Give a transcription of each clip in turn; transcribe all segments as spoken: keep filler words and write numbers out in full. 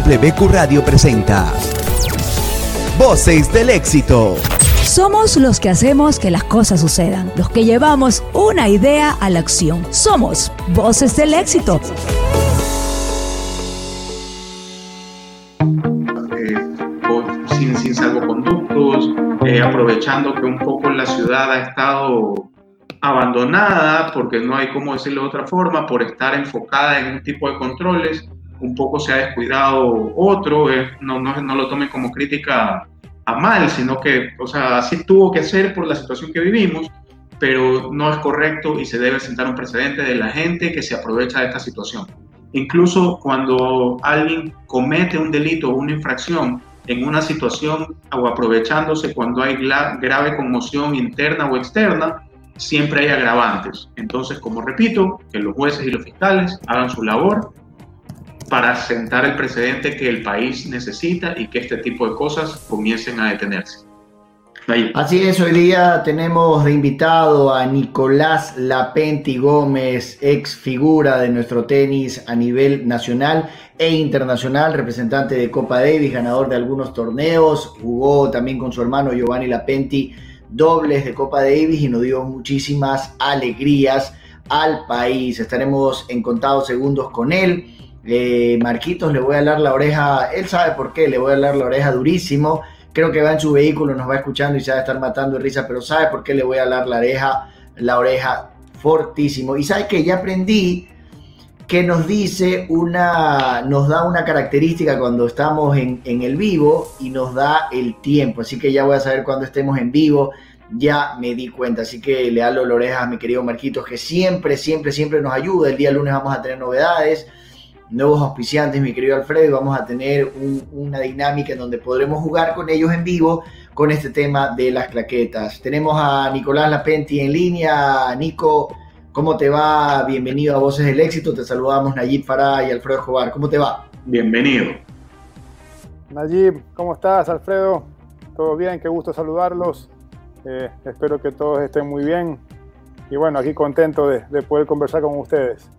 W Q Radio presenta Voces del Éxito. Somos los que hacemos que las cosas sucedan, los que llevamos una idea a la acción. Somos Voces del Éxito. Eh, sin, sin salvoconductos, eh, aprovechando que un poco la ciudad ha estado abandonada, porque no hay cómo decirlo de otra forma, por estar enfocada en un tipo de controles, un poco se ha descuidado otro, eh, no, no, no lo tomen como crítica a mal, sino que, o sea, así tuvo que ser por la situación que vivimos, pero no es correcto y se debe sentar un precedente de la gente que se aprovecha de esta situación. Incluso cuando alguien comete un delito o una infracción en una situación o aprovechándose cuando hay gra- grave conmoción interna o externa, siempre hay agravantes. Entonces, como repito, que los jueces y los fiscales hagan su labor para sentar el precedente que el país necesita y que este tipo de cosas comiencen a detenerse. Ahí. Así es, hoy día tenemos de invitado a Nicolás Lapentti Gómez, ex figura de nuestro tenis a nivel nacional e internacional, representante de Copa Davis, ganador de algunos torneos, jugó también con su hermano Giovanni Lapentti dobles de Copa Davis y nos dio muchísimas alegrías al país. Estaremos en contados segundos con él. Eh, Marquitos, le voy a hablar la oreja, él sabe por qué, le voy a hablar la oreja durísimo, creo que va en su vehículo, nos va escuchando y se va a estar matando de risa, pero sabe por qué le voy a hablar la oreja, la oreja fortísimo. Y sabe que ya aprendí que nos dice una, nos da una característica cuando estamos en, en el vivo y nos da el tiempo, así que ya voy a saber cuando estemos en vivo, ya me di cuenta, así que le hablo la oreja a mi querido Marquitos, que siempre, siempre, siempre nos ayuda. El día lunes vamos a tener novedades, nuevos auspiciantes, mi querido Alfredo, vamos a tener un, una dinámica en donde podremos jugar con ellos en vivo con este tema de las claquetas. Tenemos a Nicolás Lapentti en línea. Nico, ¿cómo te va? Bienvenido a Voces del Éxito, te saludamos Nayib Farah y Alfredo Jobar, ¿cómo te va? Bienvenido. Nayib, ¿cómo estás? Alfredo, ¿todo bien? Qué gusto saludarlos, eh, espero que todos estén muy bien y bueno, aquí contento de, de poder conversar con ustedes.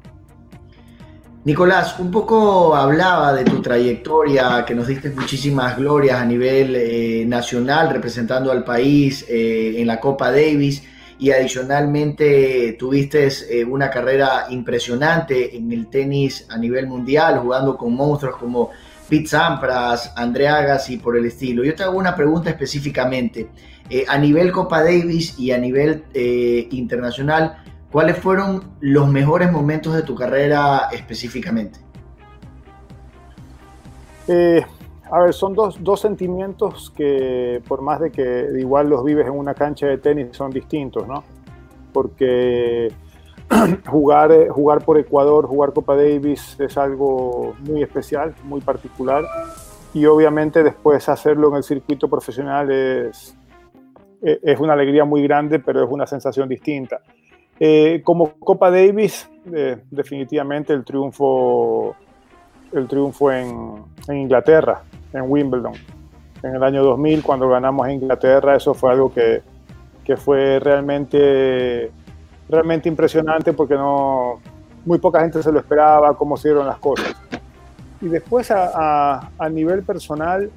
Nicolás, un poco hablaba de tu trayectoria, que nos diste muchísimas glorias a nivel eh, nacional, representando al país eh, en la Copa Davis, y adicionalmente tuviste eh, una carrera impresionante en el tenis a nivel mundial, jugando con monstruos como Pete Sampras, Andre Agassi y por el estilo. Yo te hago una pregunta específicamente, eh, a nivel Copa Davis y a nivel eh, internacional, ¿cuáles fueron los mejores momentos de tu carrera específicamente? Eh, a ver, son dos, dos sentimientos que por más de que igual los vives en una cancha de tenis son distintos, ¿no? Porque jugar, jugar por Ecuador, jugar Copa Davis es algo muy especial, muy particular y obviamente después hacerlo en el circuito profesional es, es una alegría muy grande, pero es una sensación distinta. Eh, como Copa Davis, eh, definitivamente el triunfo, el triunfo en, en Inglaterra, en Wimbledon. En el año dos mil, cuando ganamos en Inglaterra, eso fue algo que, que fue realmente, realmente impresionante porque no, muy poca gente se lo esperaba, cómo se dieron las cosas. Y después a, a, a nivel personal,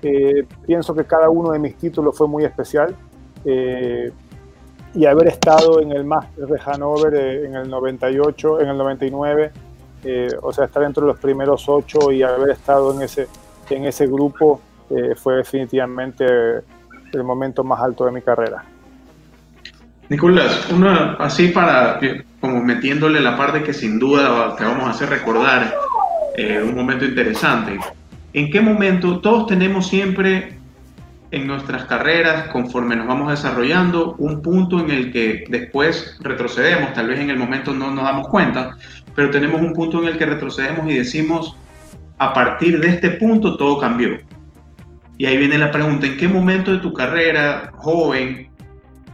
eh, pienso que cada uno de mis títulos fue muy especial. Eh, Y haber estado en el Master de Hannover eh, en el noventa y ocho, en el noventa y nueve, eh, o sea, estar entre los primeros ocho y haber estado en ese, en ese grupo eh, fue definitivamente el momento más alto de mi carrera. Nicolás, una, así para, como metiéndole la parte que sin duda te vamos a hacer recordar, eh, un momento interesante. ¿En qué momento todos tenemos siempre en nuestras carreras, conforme nos vamos desarrollando, un punto en el que después retrocedemos, tal vez en el momento no nos damos cuenta, pero tenemos un punto en el que retrocedemos y decimos, a partir de este punto todo cambió? Y ahí viene la pregunta, ¿en qué momento de tu carrera, joven,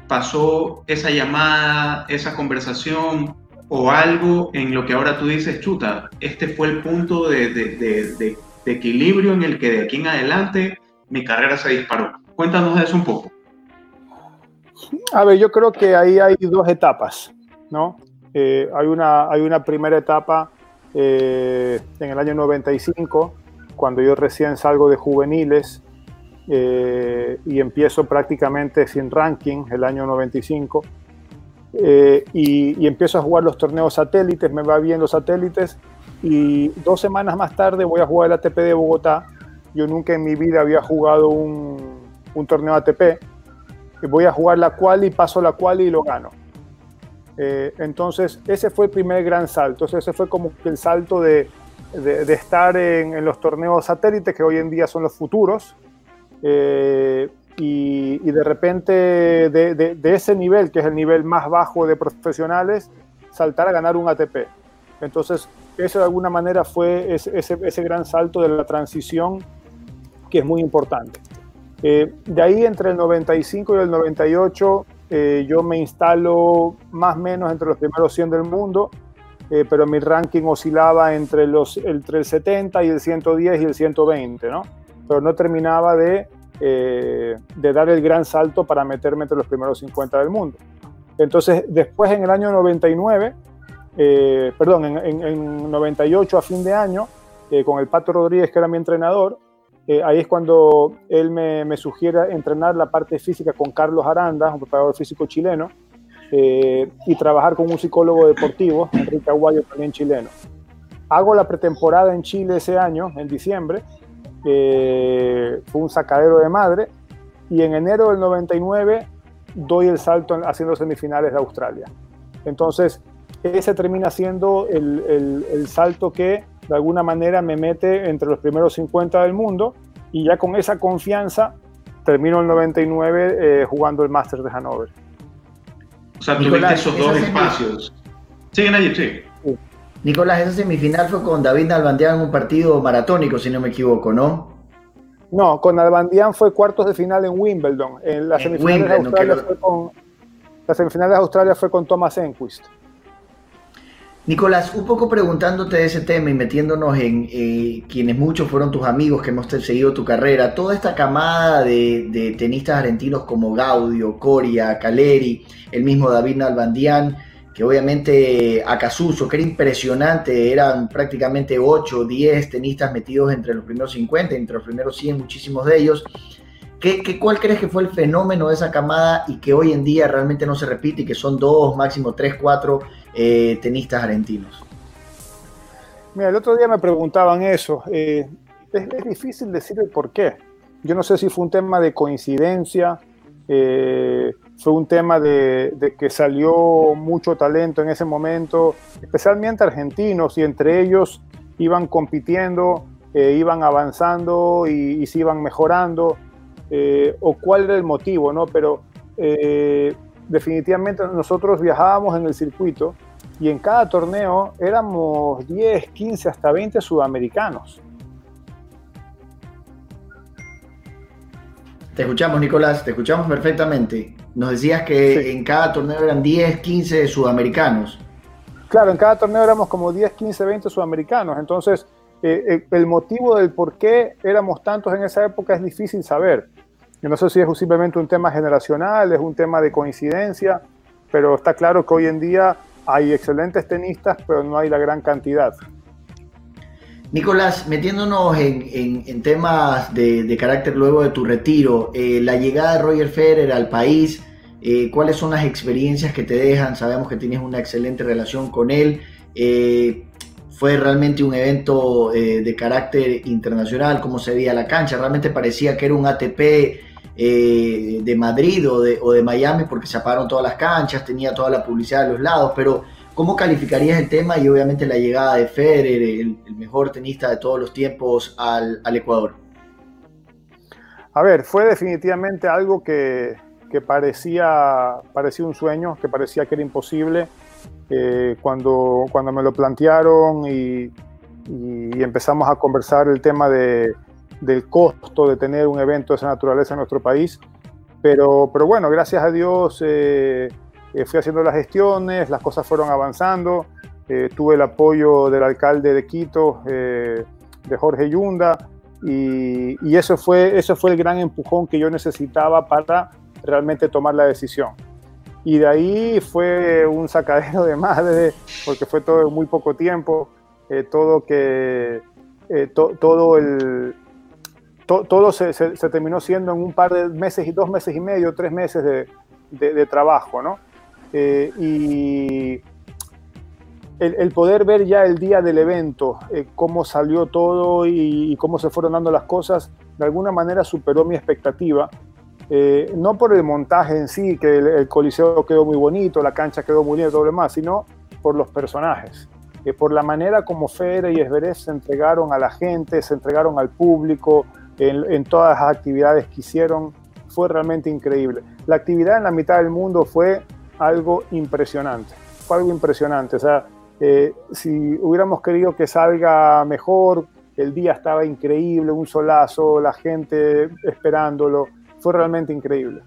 pasó esa llamada, esa conversación o algo en lo que ahora tú dices, chuta, este fue el punto de, de, de, de, de equilibrio en el que de aquí en adelante mi carrera se disparó? Cuéntanos de eso un poco. A ver, yo creo que ahí hay dos etapas, ¿no? Eh, hay, una, hay una primera etapa eh, en el año noventa y cinco, cuando yo recién salgo de juveniles eh, y empiezo prácticamente sin ranking, el año noventa y cinco, eh, y, y empiezo a jugar los torneos satélites, me va bien los satélites, y dos semanas más tarde voy a jugar el A T P de Bogotá. Yo nunca en mi vida había jugado un, un torneo A T P. Voy a jugar la quali, paso la quali y lo gano. Eh, entonces, ese fue el primer gran salto. Entonces, ese fue como el salto de, de, de estar en, en los torneos satélites, que hoy en día son los futuros, eh, y, y de repente de, de, de ese nivel, que es el nivel más bajo de profesionales, saltar a ganar un A T P. Entonces, eso de alguna manera fue ese, ese, ese gran salto de la transición, que es muy importante. Eh, de ahí, entre el noventa y cinco y el noventa y ocho, eh, yo me instalo más o menos entre los primeros cien del mundo, eh, pero mi ranking oscilaba entre, los, entre el setenta y el ciento diez y el ciento veinte, ¿no? Pero no terminaba de, eh, de dar el gran salto para meterme entre los primeros cincuenta del mundo. Entonces, después, en el año noventa y nueve, eh, perdón, en, en, en noventa y ocho, a fin de año, eh, con el Pato Rodríguez, que era mi entrenador, Eh, ahí es cuando él me, me sugiere entrenar la parte física con Carlos Aranda, un preparador físico chileno, eh, y trabajar con un psicólogo deportivo, Enrique Aguayo, también chileno. Hago la pretemporada en Chile ese año, en diciembre, eh, fue un sacadero de madre, y en enero del noventa y nueve doy el salto haciendo semifinales de Australia. Entonces, ese termina siendo el, el, el salto que de alguna manera me mete entre los primeros cincuenta del mundo, y ya con esa confianza termino el noventa y nueve eh, jugando el Master de Hannover. O sea, Nicolás, tuviste esos dos espacios. Sí, Nayib, sí. sí. Nicolás, esa semifinal fue con David Nalbandian, en un partido maratónico, si no me equivoco, ¿no? No, con Nalbandian fue cuartos de final en Wimbledon. En las semifinales de Australia fue con, la semifinal de Australia fue con Thomas Enqvist. Nicolás, un poco preguntándote de ese tema y metiéndonos en eh, quienes muchos fueron tus amigos que hemos seguido tu carrera, toda esta camada de, de tenistas argentinos como Gaudio, Coria, Caleri, el mismo David Nalbandian, que obviamente a Casuso, que era impresionante, eran prácticamente ocho o diez tenistas metidos entre los primeros cincuenta, entre los primeros cien, muchísimos de ellos. ¿Qué, qué, ¿Cuál crees que fue el fenómeno de esa camada y que hoy en día realmente no se repite y que son dos, máximo tres, cuatro eh, tenistas argentinos? Mira, el otro día me preguntaban eso. Eh, es, es difícil decir el por qué. Yo no sé si fue un tema de coincidencia, eh, fue un tema de, de que salió mucho talento en ese momento, especialmente argentinos, y entre ellos iban compitiendo, eh, iban avanzando y, y se iban mejorando. Eh, o cuál era el motivo, ¿no? Pero eh, definitivamente nosotros viajábamos en el circuito y en cada torneo éramos diez, quince, hasta veinte sudamericanos. Te escuchamos, Nicolás, te escuchamos perfectamente. Nos decías que sí. En cada torneo eran diez, quince sudamericanos. Claro, en cada torneo éramos como diez, quince, veinte sudamericanos. Entonces, eh, el motivo del por qué éramos tantos en esa época es difícil saber. Yo no sé si es simplemente un tema generacional, es un tema de coincidencia, pero está claro que hoy en día hay excelentes tenistas, pero no hay la gran cantidad. Nicolás, metiéndonos en, en, en temas de, de carácter luego de tu retiro, eh, la llegada de Roger Federer al país, eh, ¿cuáles son las experiencias que te dejan? Sabemos que tienes una excelente relación con él. Eh, Fue realmente un evento eh, de carácter internacional, cómo se veía la cancha. Realmente parecía que era un A T P eh, de Madrid o de, o de Miami, porque se apagaron todas las canchas, tenía toda la publicidad de los lados. Pero, ¿cómo calificarías el tema? Y obviamente la llegada de Federer, el, el mejor tenista de todos los tiempos, al, al Ecuador. A ver, fue definitivamente algo que, que parecía, parecía un sueño, que parecía que era imposible. Eh, cuando, cuando me lo plantearon y, y empezamos a conversar el tema de, del costo de tener un evento de esa naturaleza en nuestro país, pero, pero bueno, gracias a Dios eh, eh, fui haciendo las gestiones, las cosas fueron avanzando, eh, tuve el apoyo del alcalde de Quito, eh, de Jorge Yunda, y, y eso fue, eso fue el gran empujón que yo necesitaba para realmente tomar la decisión. Y de ahí fue un sacadero de madre, porque fue todo en muy poco tiempo, eh, todo que, eh, to, todo el... To, todo se, se, se terminó siendo en un par de meses, y dos meses y medio, tres meses de, de, de trabajo, ¿no? Eh, y el, el poder ver ya el día del evento, eh, cómo salió todo y, y cómo se fueron dando las cosas, de alguna manera superó mi expectativa. Eh, no por el montaje en sí, que el, el coliseo quedó muy bonito, la cancha quedó muy bien, todo lo demás, sino por los personajes. Eh, por la manera como Federer y Zverev se entregaron a la gente, se entregaron al público, En, en todas las actividades que hicieron, fue realmente increíble. La actividad en la mitad del mundo fue algo impresionante, fue algo impresionante, o sea, eh, si hubiéramos querido que salga mejor, el día estaba increíble, un solazo, la gente esperándolo, fue realmente increíble.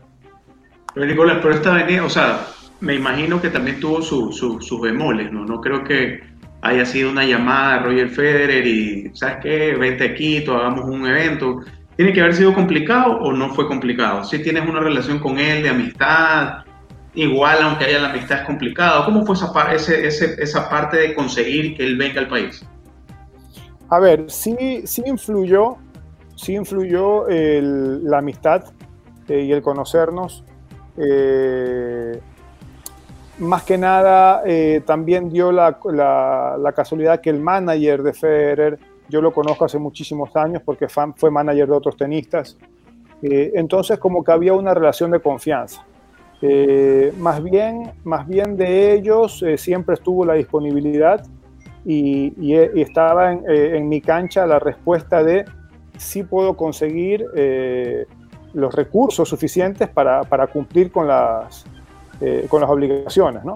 Pero Nicolás, pero esta venida, o sea, me imagino que también tuvo su, su, sus bemoles, ¿no? No creo que haya sido una llamada a Roger Federer y, ¿sabes qué? Vente aquí, hagamos un evento. ¿Tiene que haber sido complicado o no fue complicado? Si tienes una relación con él de amistad, igual aunque haya la amistad es complicado. ¿Cómo fue esa, ese, ese, esa parte de conseguir que él venga al país? A ver, sí, sí influyó, sí influyó el, la amistad eh, y el conocernos. Eh, Más que nada, eh, también dio la, la, la casualidad que el manager de Federer, yo lo conozco hace muchísimos años porque fan, fue manager de otros tenistas, eh, entonces como que había una relación de confianza. Eh, más, bien, más bien de ellos eh, siempre estuvo la disponibilidad y, y, y estaba en, eh, en mi cancha la respuesta de si sí puedo conseguir eh, los recursos suficientes para, para cumplir con las... Eh, con las obligaciones, ¿no?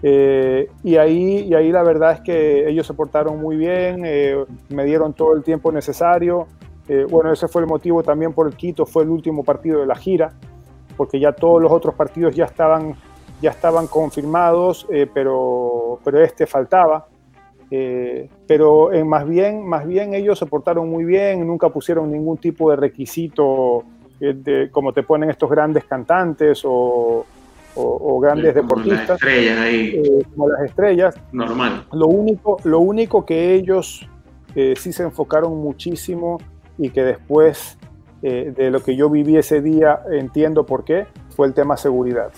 Eh, y, ahí, y ahí la verdad es que ellos se portaron muy bien, eh, me dieron todo el tiempo necesario. Eh, bueno, ese fue el motivo también por el Quito, fue el último partido de la gira, porque ya todos los otros partidos ya estaban, ya estaban confirmados, eh, pero, pero este faltaba. Eh, pero eh, más, bien, más bien ellos se portaron muy bien, nunca pusieron ningún tipo de requisito eh, de, como te ponen estos grandes cantantes o... O, o grandes como deportistas, las estrellas ahí. Eh, como las estrellas. Normal. Lo único, lo único que ellos eh, sí se enfocaron muchísimo y que después eh, de lo que yo viví ese día entiendo por qué, fue el tema seguridad.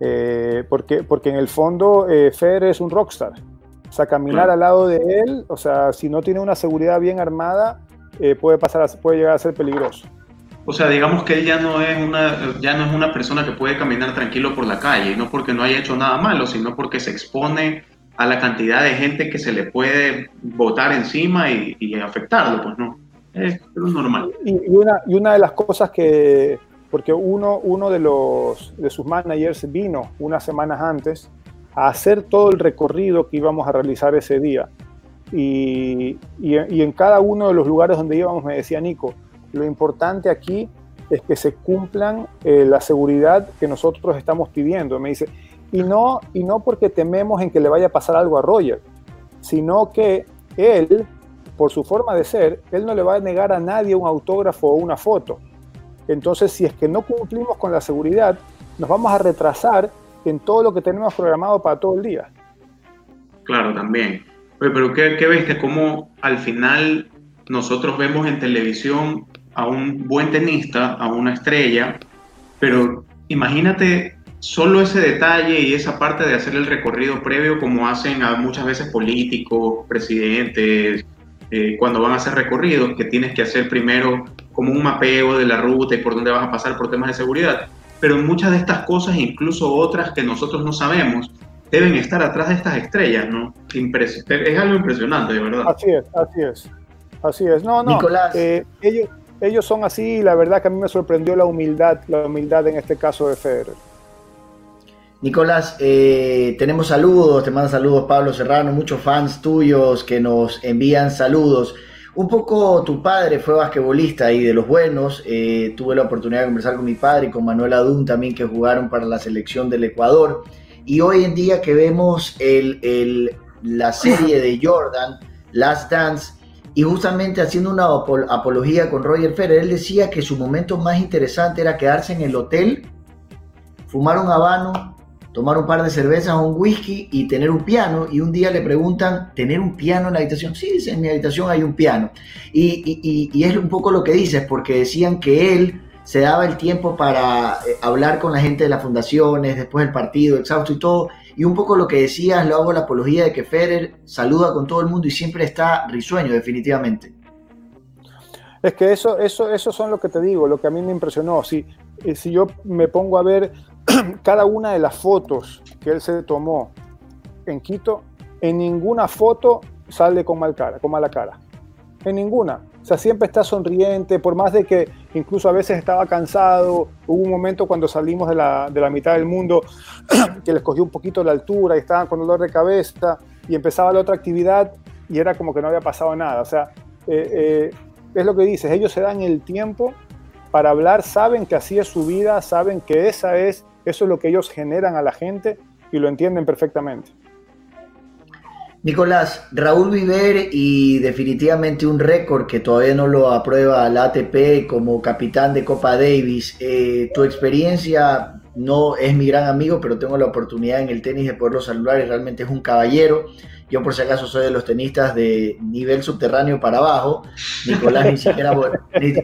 Eh, porque, porque en el fondo eh, Federer es un rockstar. O sea, caminar claro. Al lado de él, o sea, si no tiene una seguridad bien armada, eh, puede, pasar a, puede llegar a ser peligroso. O sea, digamos que él ya no es una, ya no es una persona que puede caminar tranquilo por la calle, no porque no haya hecho nada malo, sino porque se expone a la cantidad de gente que se le puede botar encima y, y afectarlo, pues no, es normal. Y, y, una, y una de las cosas que, porque uno, uno de, los, de sus managers vino unas semanas antes a hacer todo el recorrido que íbamos a realizar ese día, y, y, y en cada uno de los lugares donde íbamos me decía Nico, lo importante aquí es que se cumplan eh, la seguridad que nosotros estamos pidiendo, me dice, y no, y no porque tememos en que le vaya a pasar algo a Roger, sino que él, por su forma de ser, él no le va a negar a nadie un autógrafo o una foto. Entonces, si es que no cumplimos con la seguridad, nos vamos a retrasar en todo lo que tenemos programado para todo el día. Claro, también. Oye, pero ¿qué, qué viste? ¿Cómo al final nosotros vemos en televisión a un buen tenista, a una estrella, pero imagínate solo ese detalle y esa parte de hacer el recorrido previo como hacen a muchas veces políticos, presidentes, eh, cuando van a hacer recorridos, que tienes que hacer primero como un mapeo de la ruta y por dónde vas a pasar por temas de seguridad. Pero muchas de estas cosas, incluso otras que nosotros no sabemos, deben estar atrás de estas estrellas, ¿no? Impres- es algo impresionante, de verdad. Así es, así es. Así es, no, no, Nicolás. Eh, ellos, ellos son así y la verdad que a mí me sorprendió la humildad, la humildad en este caso de Federer. Nicolás, eh, tenemos saludos, te manda saludos Pablo Serrano, muchos fans tuyos que nos envían saludos. Un poco tu padre fue basquetbolista y de los buenos, eh, tuve la oportunidad de conversar con mi padre y con Manuel Adún también que jugaron para la selección del Ecuador y hoy en día que vemos el, el, la serie de Jordan, Last Dance, y justamente haciendo una apología con Roger Federer, él decía que su momento más interesante era quedarse en el hotel, fumar un habano, tomar un par de cervezas o un whisky y tener un piano, y un día le preguntan, ¿tener un piano en la habitación? Sí, dice, en mi habitación hay un piano. Y, y, y, y es un poco lo que dices, porque decían que él se daba el tiempo para hablar con la gente de las fundaciones, después del partido, exhausto y todo, y un poco lo que decías, lo hago la apología de que Federer saluda con todo el mundo y siempre está risueño, definitivamente. Es que eso, eso, eso son lo que te digo, lo que a mí me impresionó. Si, si yo me pongo a ver cada una de las fotos que él se tomó en Quito, en ninguna foto sale con mal cara, con mala cara. En ninguna. O sea, siempre está sonriente, por más de que incluso a veces estaba cansado. Hubo un momento cuando salimos de la, de la mitad del mundo que les cogió un poquito la altura y estaban con dolor de cabeza y empezaba la otra actividad y era como que no había pasado nada. O sea, eh, eh, es lo que dices, ellos se dan el tiempo para hablar, saben que así es su vida, saben que esa es, eso es lo que ellos generan a la gente y lo entienden perfectamente. Nicolás, Raúl Viver, y definitivamente un récord que todavía no lo aprueba la A T P como capitán de Copa Davis. Eh, tu experiencia, no es mi gran amigo, pero tengo la oportunidad en el tenis de poderlo saludar y realmente es un caballero. Yo por si acaso soy de los tenistas de nivel subterráneo para abajo. Nicolás ni siquiera,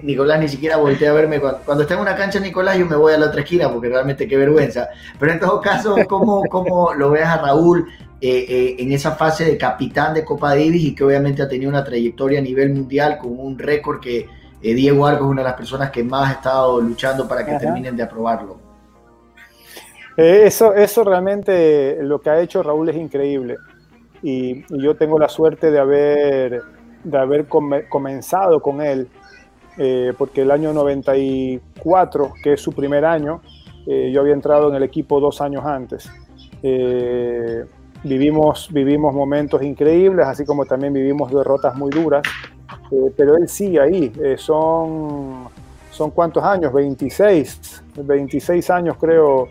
Nicolás ni siquiera voltea a verme. Cuando, cuando está en una cancha Nicolás yo me voy a la otra esquina porque realmente qué vergüenza. Pero en todo caso, ¿cómo, cómo lo veas a Raúl eh, eh, en esa fase de capitán de Copa Davis y que obviamente ha tenido una trayectoria a nivel mundial con un récord que eh, Diego Arcos es una de las personas que más ha estado luchando para que Ajá. terminen de aprobarlo? Eh, eso, eso realmente lo que ha hecho Raúl es increíble. Y, y yo tengo la suerte de haber, de haber come, comenzado con él, eh, porque el año noventa y cuatro, que es su primer año, eh, yo había entrado en el equipo dos años antes. Eh, vivimos, vivimos momentos increíbles, así como también vivimos derrotas muy duras, eh, pero él sigue ahí. Eh, son, ¿son cuántos años? veintiséis, veintiséis años creo,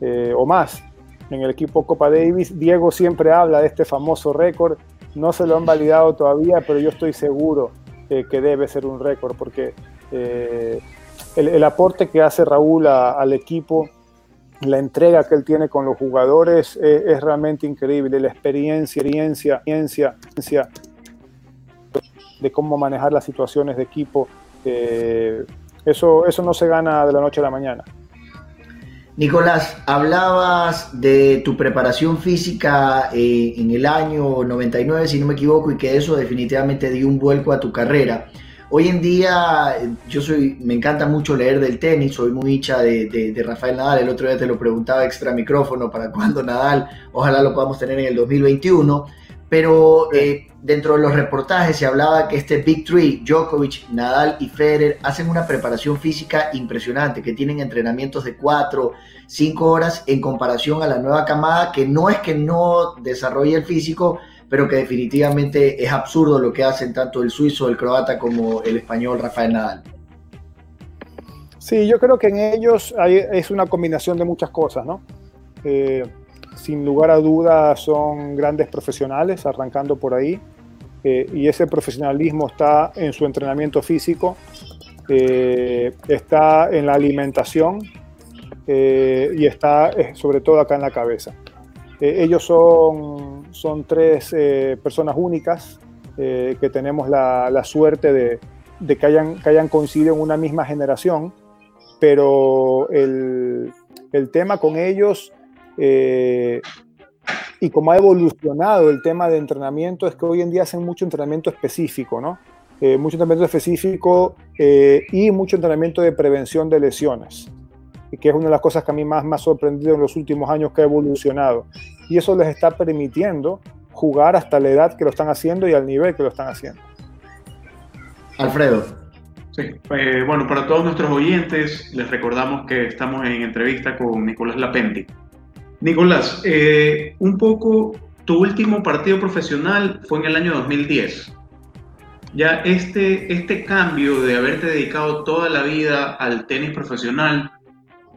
eh, o más. En el equipo Copa Davis, Diego siempre habla de este famoso récord, no se lo han validado todavía, pero yo estoy seguro eh, que debe ser un récord, porque eh, el, el aporte que hace Raúl a, al equipo, la entrega que él tiene con los jugadores eh, es realmente increíble, la experiencia, experiencia, experiencia de cómo manejar las situaciones de equipo, eh, eso, eso no se gana de la noche a la mañana. Nicolás, hablabas de tu preparación física eh, en el año noventa y nueve, si no me equivoco, y que eso definitivamente dio un vuelco a tu carrera. Hoy en día, yo soy, me encanta mucho leer del tenis, soy muy hincha de, de, de Rafael Nadal. El otro día te lo preguntaba extra micrófono, ¿para cuándo Nadal? Ojalá lo podamos tener en el dos mil veintiuno. Pero eh, dentro de los reportajes se hablaba que este Big Three, Djokovic, Nadal y Federer, hacen una preparación física impresionante, que tienen entrenamientos de cuatro, cinco horas en comparación a la nueva camada, que no es que no desarrolle el físico, pero que definitivamente es absurdo lo que hacen tanto el suizo, el croata como el español Rafael Nadal. Sí, yo creo que en ellos hay, es una combinación de muchas cosas, ¿no? Eh, Sin lugar a dudas son grandes profesionales, arrancando por ahí, eh, y ese profesionalismo está en su entrenamiento físico, eh, está en la alimentación eh, y está eh, sobre todo acá en la cabeza. Eh, ellos son, son tres eh, personas únicas eh, que tenemos la, la suerte de, de que, hayan, que hayan coincidido en una misma generación, pero el, el tema con ellos... Eh, y como ha evolucionado el tema de entrenamiento es que hoy en día hacen mucho entrenamiento específico, ¿no? Eh, mucho entrenamiento específico eh, y mucho entrenamiento de prevención de lesiones, que es una de las cosas que a mí más me ha sorprendido en los últimos años, que ha evolucionado, y eso les está permitiendo jugar hasta la edad que lo están haciendo y al nivel que lo están haciendo. Alfredo. Sí. Eh, bueno, para todos nuestros oyentes les recordamos que estamos en entrevista con Nicolás Lapentti. Nicolás, eh, un poco, tu último partido profesional fue en el año dos mil diez. Ya este, este cambio de haberte dedicado toda la vida al tenis profesional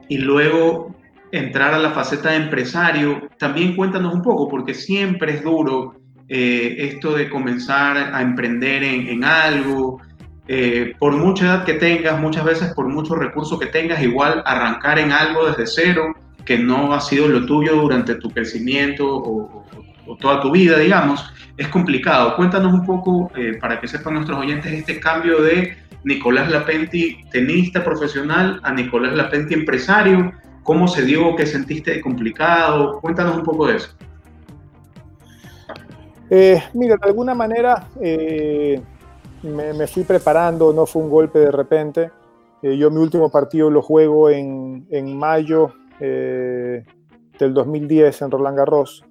y luego entrar a la faceta de empresario, también cuéntanos un poco, porque siempre es duro eh, esto de comenzar a emprender en, en algo. Eh, por mucha edad que tengas, muchas veces por muchos recursos que tengas, igual arrancar en algo desde cero que no ha sido lo tuyo durante tu crecimiento o, o, o toda tu vida, digamos, es complicado. Cuéntanos un poco, eh, para que sepan nuestros oyentes, este cambio de Nicolás Lapentti, tenista profesional, a Nicolás Lapentti, empresario. ¿Cómo se dio? ¿Qué sentiste complicado? Cuéntanos un poco de eso. Eh, mira, de alguna manera eh, me, me fui preparando, no fue un golpe de repente. Eh, yo mi último partido lo juego en, en mayo eh, del dos mil diez en Roland Garros,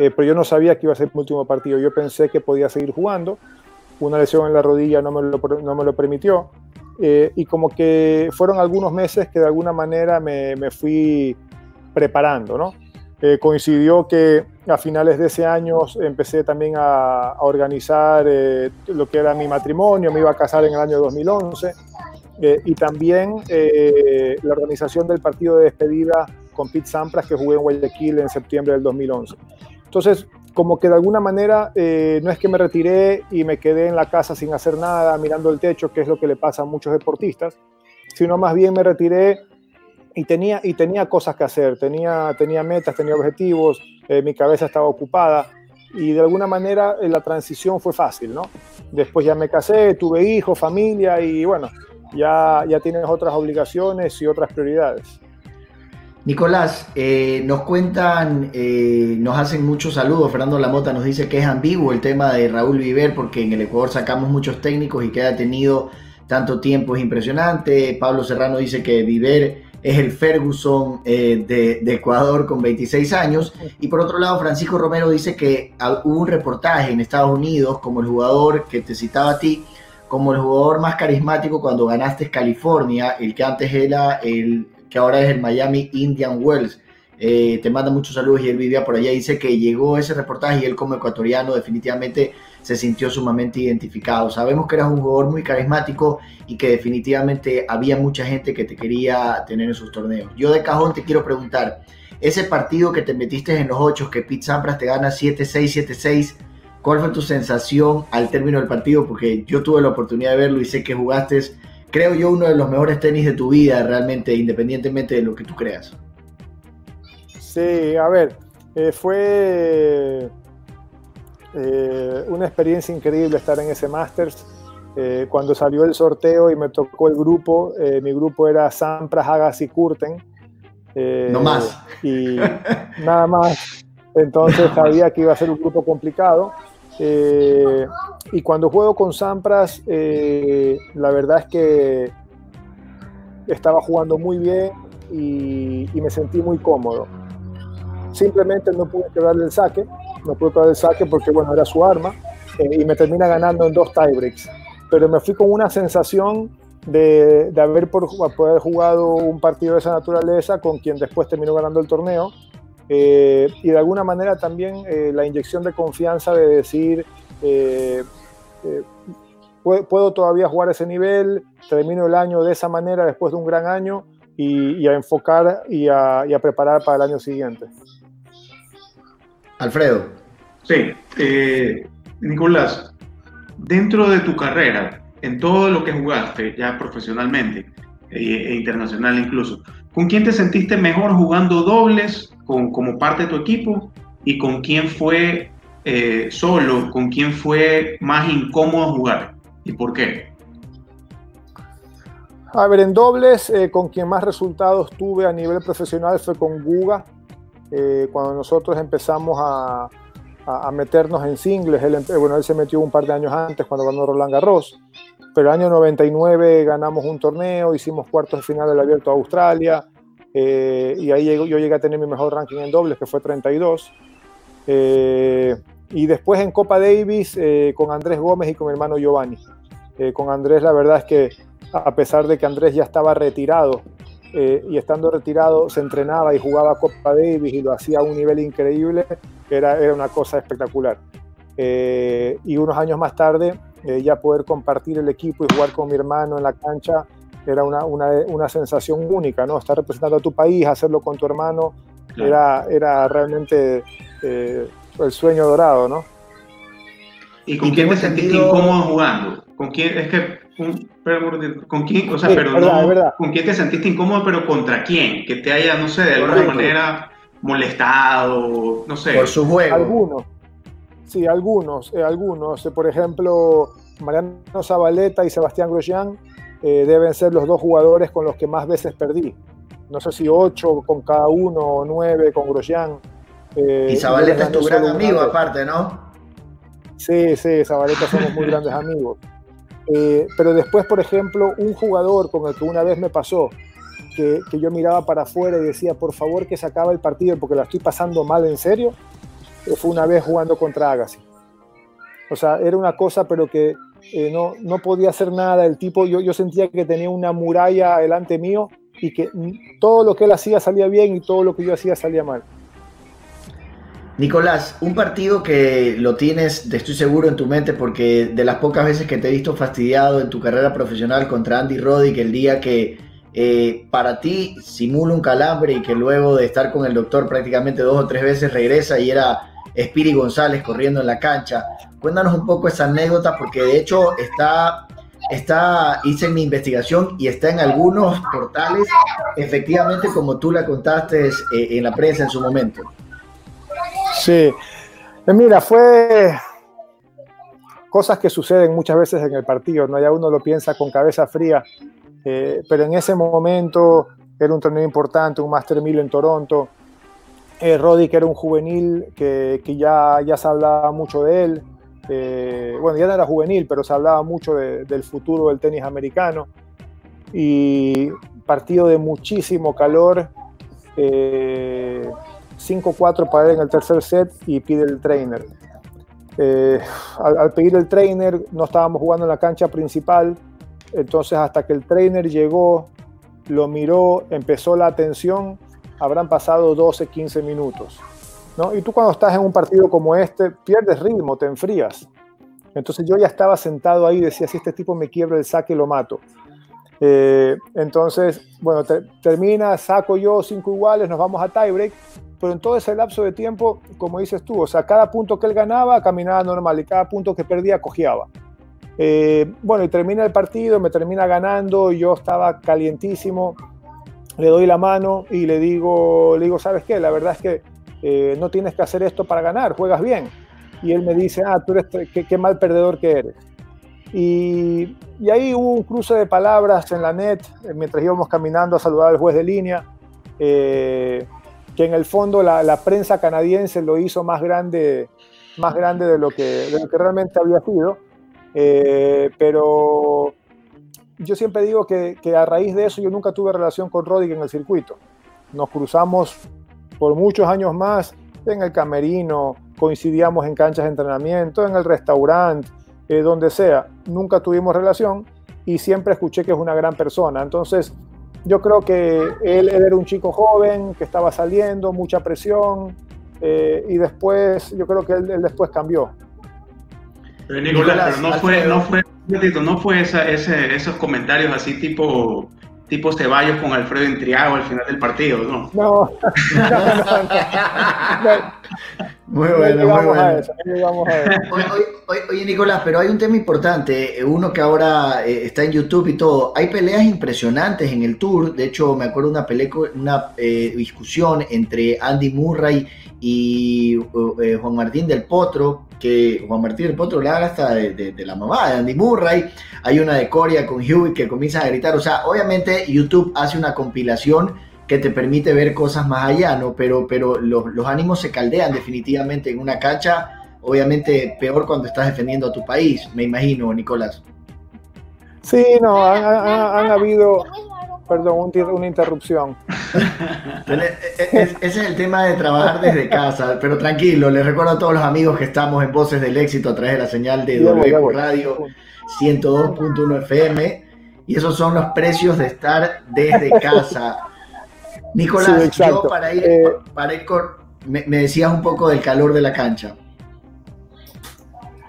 eh, pero yo no sabía que iba a ser mi último partido. Yo pensé que podía seguir jugando, una lesión en la rodilla no me lo, no me lo permitió, eh, y como que fueron algunos meses que de alguna manera me, me fui preparando, ¿no? Eh, coincidió que a finales de ese año empecé también a, a organizar eh, lo que era mi matrimonio. Me iba a casar en el año dos mil once, eh, y también eh, la organización del partido de despedida con Pete Sampras, que jugué en Guayaquil en septiembre del dos mil once. Entonces, como que de alguna manera, eh, no es que me retiré y me quedé en la casa sin hacer nada, mirando el techo, que es lo que le pasa a muchos deportistas, sino más bien me retiré y tenía, y tenía cosas que hacer, tenía, tenía metas, tenía objetivos, eh, mi cabeza estaba ocupada, y de alguna manera eh, la transición fue fácil, ¿no? Después ya me casé, tuve hijos, familia, y bueno, ya, ya tienes otras obligaciones y otras prioridades. Nicolás, eh, nos cuentan, eh, nos hacen muchos saludos. Fernando Lamota nos dice que es ambiguo el tema de Raúl Viver, porque en el Ecuador sacamos muchos técnicos y que haya tenido tanto tiempo es impresionante. Pablo Serrano dice que Viver es el Ferguson eh, de, de Ecuador con veintiséis años. Y por otro lado, Francisco Romero dice que hubo un reportaje en Estados Unidos, como el jugador que te citaba a ti, como el jugador más carismático cuando ganaste California, el que antes era el... que ahora es el Miami Indian Wells. Eh, te manda muchos saludos, y él vivía por allá. Dice que llegó ese reportaje y él, como ecuatoriano, definitivamente se sintió sumamente identificado. Sabemos que eras un jugador muy carismático y que definitivamente había mucha gente que te quería tener en sus torneos. Yo de cajón te quiero preguntar, ese partido que te metiste en los ochos, que Pete Sampras te gana siete seis, siete seis, ¿cuál fue tu sensación al término del partido? Porque yo tuve la oportunidad de verlo y sé que jugaste, creo yo, uno de los mejores tenis de tu vida realmente, independientemente de lo que tú creas. Sí, a ver, eh, fue eh, una experiencia increíble estar en ese Masters. Eh, cuando salió el sorteo y me tocó el grupo, eh, mi grupo era Sampras, Agassi, Curten. Eh, no más. Y nada más. Entonces no sabía más. Que iba a ser un grupo complicado. Eh, y cuando juego con Sampras, eh, la verdad es que estaba jugando muy bien y, y me sentí muy cómodo. Simplemente no pude quebrarle el saque, no pude quebrar el saque porque, bueno, era su arma, eh, y me termina ganando en dos tiebreaks. Pero me fui con una sensación de, de haber por, poder jugado un partido de esa naturaleza con quien después terminó ganando el torneo. Eh, y de alguna manera también eh, la inyección de confianza de decir eh, eh, puedo, puedo todavía jugar ese nivel, termino el año de esa manera después de un gran año, y, y a enfocar y a, y a preparar para el año siguiente. Alfredo. Sí, eh, Nicolás, dentro de tu carrera, en todo lo que jugaste ya profesionalmente e, e internacional incluso, ¿con quién te sentiste mejor jugando dobles Con, como parte de tu equipo, y con quién fue eh, solo, con quién fue más incómodo jugar y por qué? A ver, en dobles, eh, con quien más resultados tuve a nivel profesional fue con Guga. Eh, cuando nosotros empezamos a, a, a meternos en singles, él, bueno, él se metió un par de años antes cuando ganó Roland Garros, pero el año noventa y nueve ganamos un torneo, hicimos cuartos de final del Abierto de Australia. Eh, y ahí yo llegué a tener mi mejor ranking en dobles, que fue treinta y dos. Eh, y después en Copa Davis, eh, con Andrés Gómez y con mi hermano Giovanni. Eh, con Andrés, la verdad es que, a pesar de que Andrés ya estaba retirado, eh, y estando retirado se entrenaba y jugaba Copa Davis y lo hacía a un nivel increíble, era, era una cosa espectacular. Eh, y unos años más tarde, eh, ya poder compartir el equipo y jugar con mi hermano en la cancha, era una, una, una sensación única, ¿no? Estar representando a tu país, hacerlo con tu hermano, claro. era, era realmente eh, el sueño dorado, ¿no? ¿Y con quién te sentiste incómodo jugando? ¿Con quién? Es que, un, pero, ¿con quién? O sea, sí, pero verdad, no, verdad. ¿Con quién te sentiste incómodo, pero contra quién? Que te haya, no sé, de alguna Correcto. manera molestado, no sé. Por su juego. Algunos, sí, algunos, eh, algunos. Por ejemplo, Mariano Zabaleta y Sebastián Grosjean eh, deben ser los dos jugadores con los que más veces perdí. No sé si ocho con cada uno o nueve con Grosjean. Eh, y Zabaleta es tu gran amigo, aparte, ¿no? Sí, sí, Zabaleta somos muy grandes amigos. Eh, pero después, por ejemplo, un jugador con el que una vez me pasó que, que yo miraba para afuera y decía, por favor que se acabe el partido porque la estoy pasando mal en serio, eh, fue una vez jugando contra Agassi. O sea, era una cosa, pero que eh, no, no podía hacer nada. El tipo, yo, yo sentía que tenía una muralla delante mío y que todo lo que él hacía salía bien y todo lo que yo hacía salía mal. Nicolás, un partido que lo tienes, te estoy seguro, en tu mente, porque de las pocas veces que te he visto fastidiado en tu carrera profesional, contra Andy Roddick, el día que eh, para ti simula un calambre y que luego de estar con el doctor prácticamente dos o tres veces regresa y era Espiri González corriendo en la cancha. Cuéntanos un poco esa anécdota, porque de hecho está, está hice mi investigación y está en algunos portales, efectivamente, como tú la contaste eh, en la prensa en su momento. Sí, mira, fue cosas que suceden muchas veces en el partido, ¿no? Ya uno lo piensa con cabeza fría, eh, pero en ese momento era un torneo importante, un Master mil en Toronto. Eh, Roddick era un juvenil que, que ya, ya se hablaba mucho de él, eh, bueno, ya no era juvenil, pero se hablaba mucho de, del futuro del tenis americano, y partido de muchísimo calor, eh, cinco cuatro para él en el tercer set y pide el trainer. Eh, al, al pedir el trainer no estábamos jugando en la cancha principal, entonces hasta que el trainer llegó, lo miró, empezó la tensión, habrán pasado doce, quince minutos, ¿no? Y tú cuando estás en un partido como este, pierdes ritmo, te enfrías. Entonces yo ya estaba sentado ahí, decía, si este tipo me quiebra el saque, lo mato. Eh, entonces, bueno, te, termina, saco yo cinco iguales, nos vamos a tiebreak, pero en todo ese lapso de tiempo, como dices tú, o sea, cada punto que él ganaba caminaba normal y cada punto que perdía cojeaba. Eh, bueno, y termina el partido, me termina ganando, yo estaba calientísimo, le doy la mano y le digo, le digo, ¿sabes qué? La verdad es que eh, no tienes que hacer esto para ganar, juegas bien. Y él me dice, ah, tú eres, qué, qué mal perdedor que eres. Y, y ahí hubo un cruce de palabras en la net, mientras íbamos caminando a saludar al juez de línea, eh, que en el fondo la, la prensa canadiense lo hizo más grande, más grande de lo que, de lo que realmente había sido. Eh, pero yo siempre digo que, que a raíz de eso yo nunca tuve relación con Roddick en el circuito. Nos cruzamos por muchos años más en el camerino, coincidíamos en canchas de entrenamiento, en el restaurante, eh, donde sea. Nunca tuvimos relación y siempre escuché que es una gran persona. Entonces, yo creo que él, él era un chico joven, que estaba saliendo, mucha presión, eh, y después, yo creo que él, él después cambió. Pero Nicolás, pero no fue, no fue, no fue esa, ese, esos comentarios así tipo, tipo Ceballos con Alfredo Intriago al final del partido, ¿no? No, no, no, no. Muy bueno, muy bueno. Oye, Nicolás, pero hay un tema importante, uno que ahora eh, está en YouTube y todo. Hay peleas impresionantes en el Tour. De hecho, me acuerdo una pelea, una eh, discusión entre Andy Murray y eh, Juan Martín del Potro, que Juan Martín del Potro le habla hasta de, de, de la mamá de Andy Murray. Hay una de Coria con Hewitt que comienza a gritar. O sea, obviamente YouTube hace una compilación que te permite ver cosas más allá, ¿no? Pero, pero los, los ánimos se caldean definitivamente en una cancha, obviamente peor cuando estás defendiendo a tu país, me imagino, Nicolás. Sí, no, han, han, han habido... Perdón, un, una interrupción. Ese es el tema de trabajar desde casa, pero tranquilo, les recuerdo a todos los amigos que estamos en Voces del Éxito a través de la señal de W Q Radio ciento dos punto uno F M, y esos son los precios de estar desde casa. Nicolás, sí, yo para ir, eh, para ir cor- me, me decías un poco del calor de la cancha.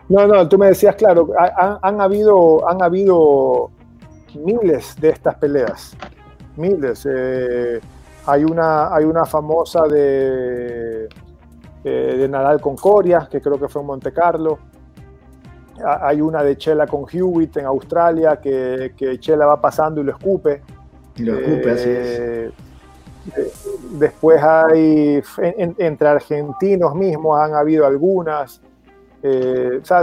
No, no, tú me decías, claro, han, han, habido, han habido miles de estas peleas, miles. Eh, hay, una, hay una famosa de, eh, de Nadal con Coria, que creo que fue en Montecarlo. hay una de Chela con Hewitt en Australia, que, que Chela va pasando y lo escupe. Y lo escupe, eh, así es. Después hay, en, entre argentinos mismos han habido algunas. Eh, o sea,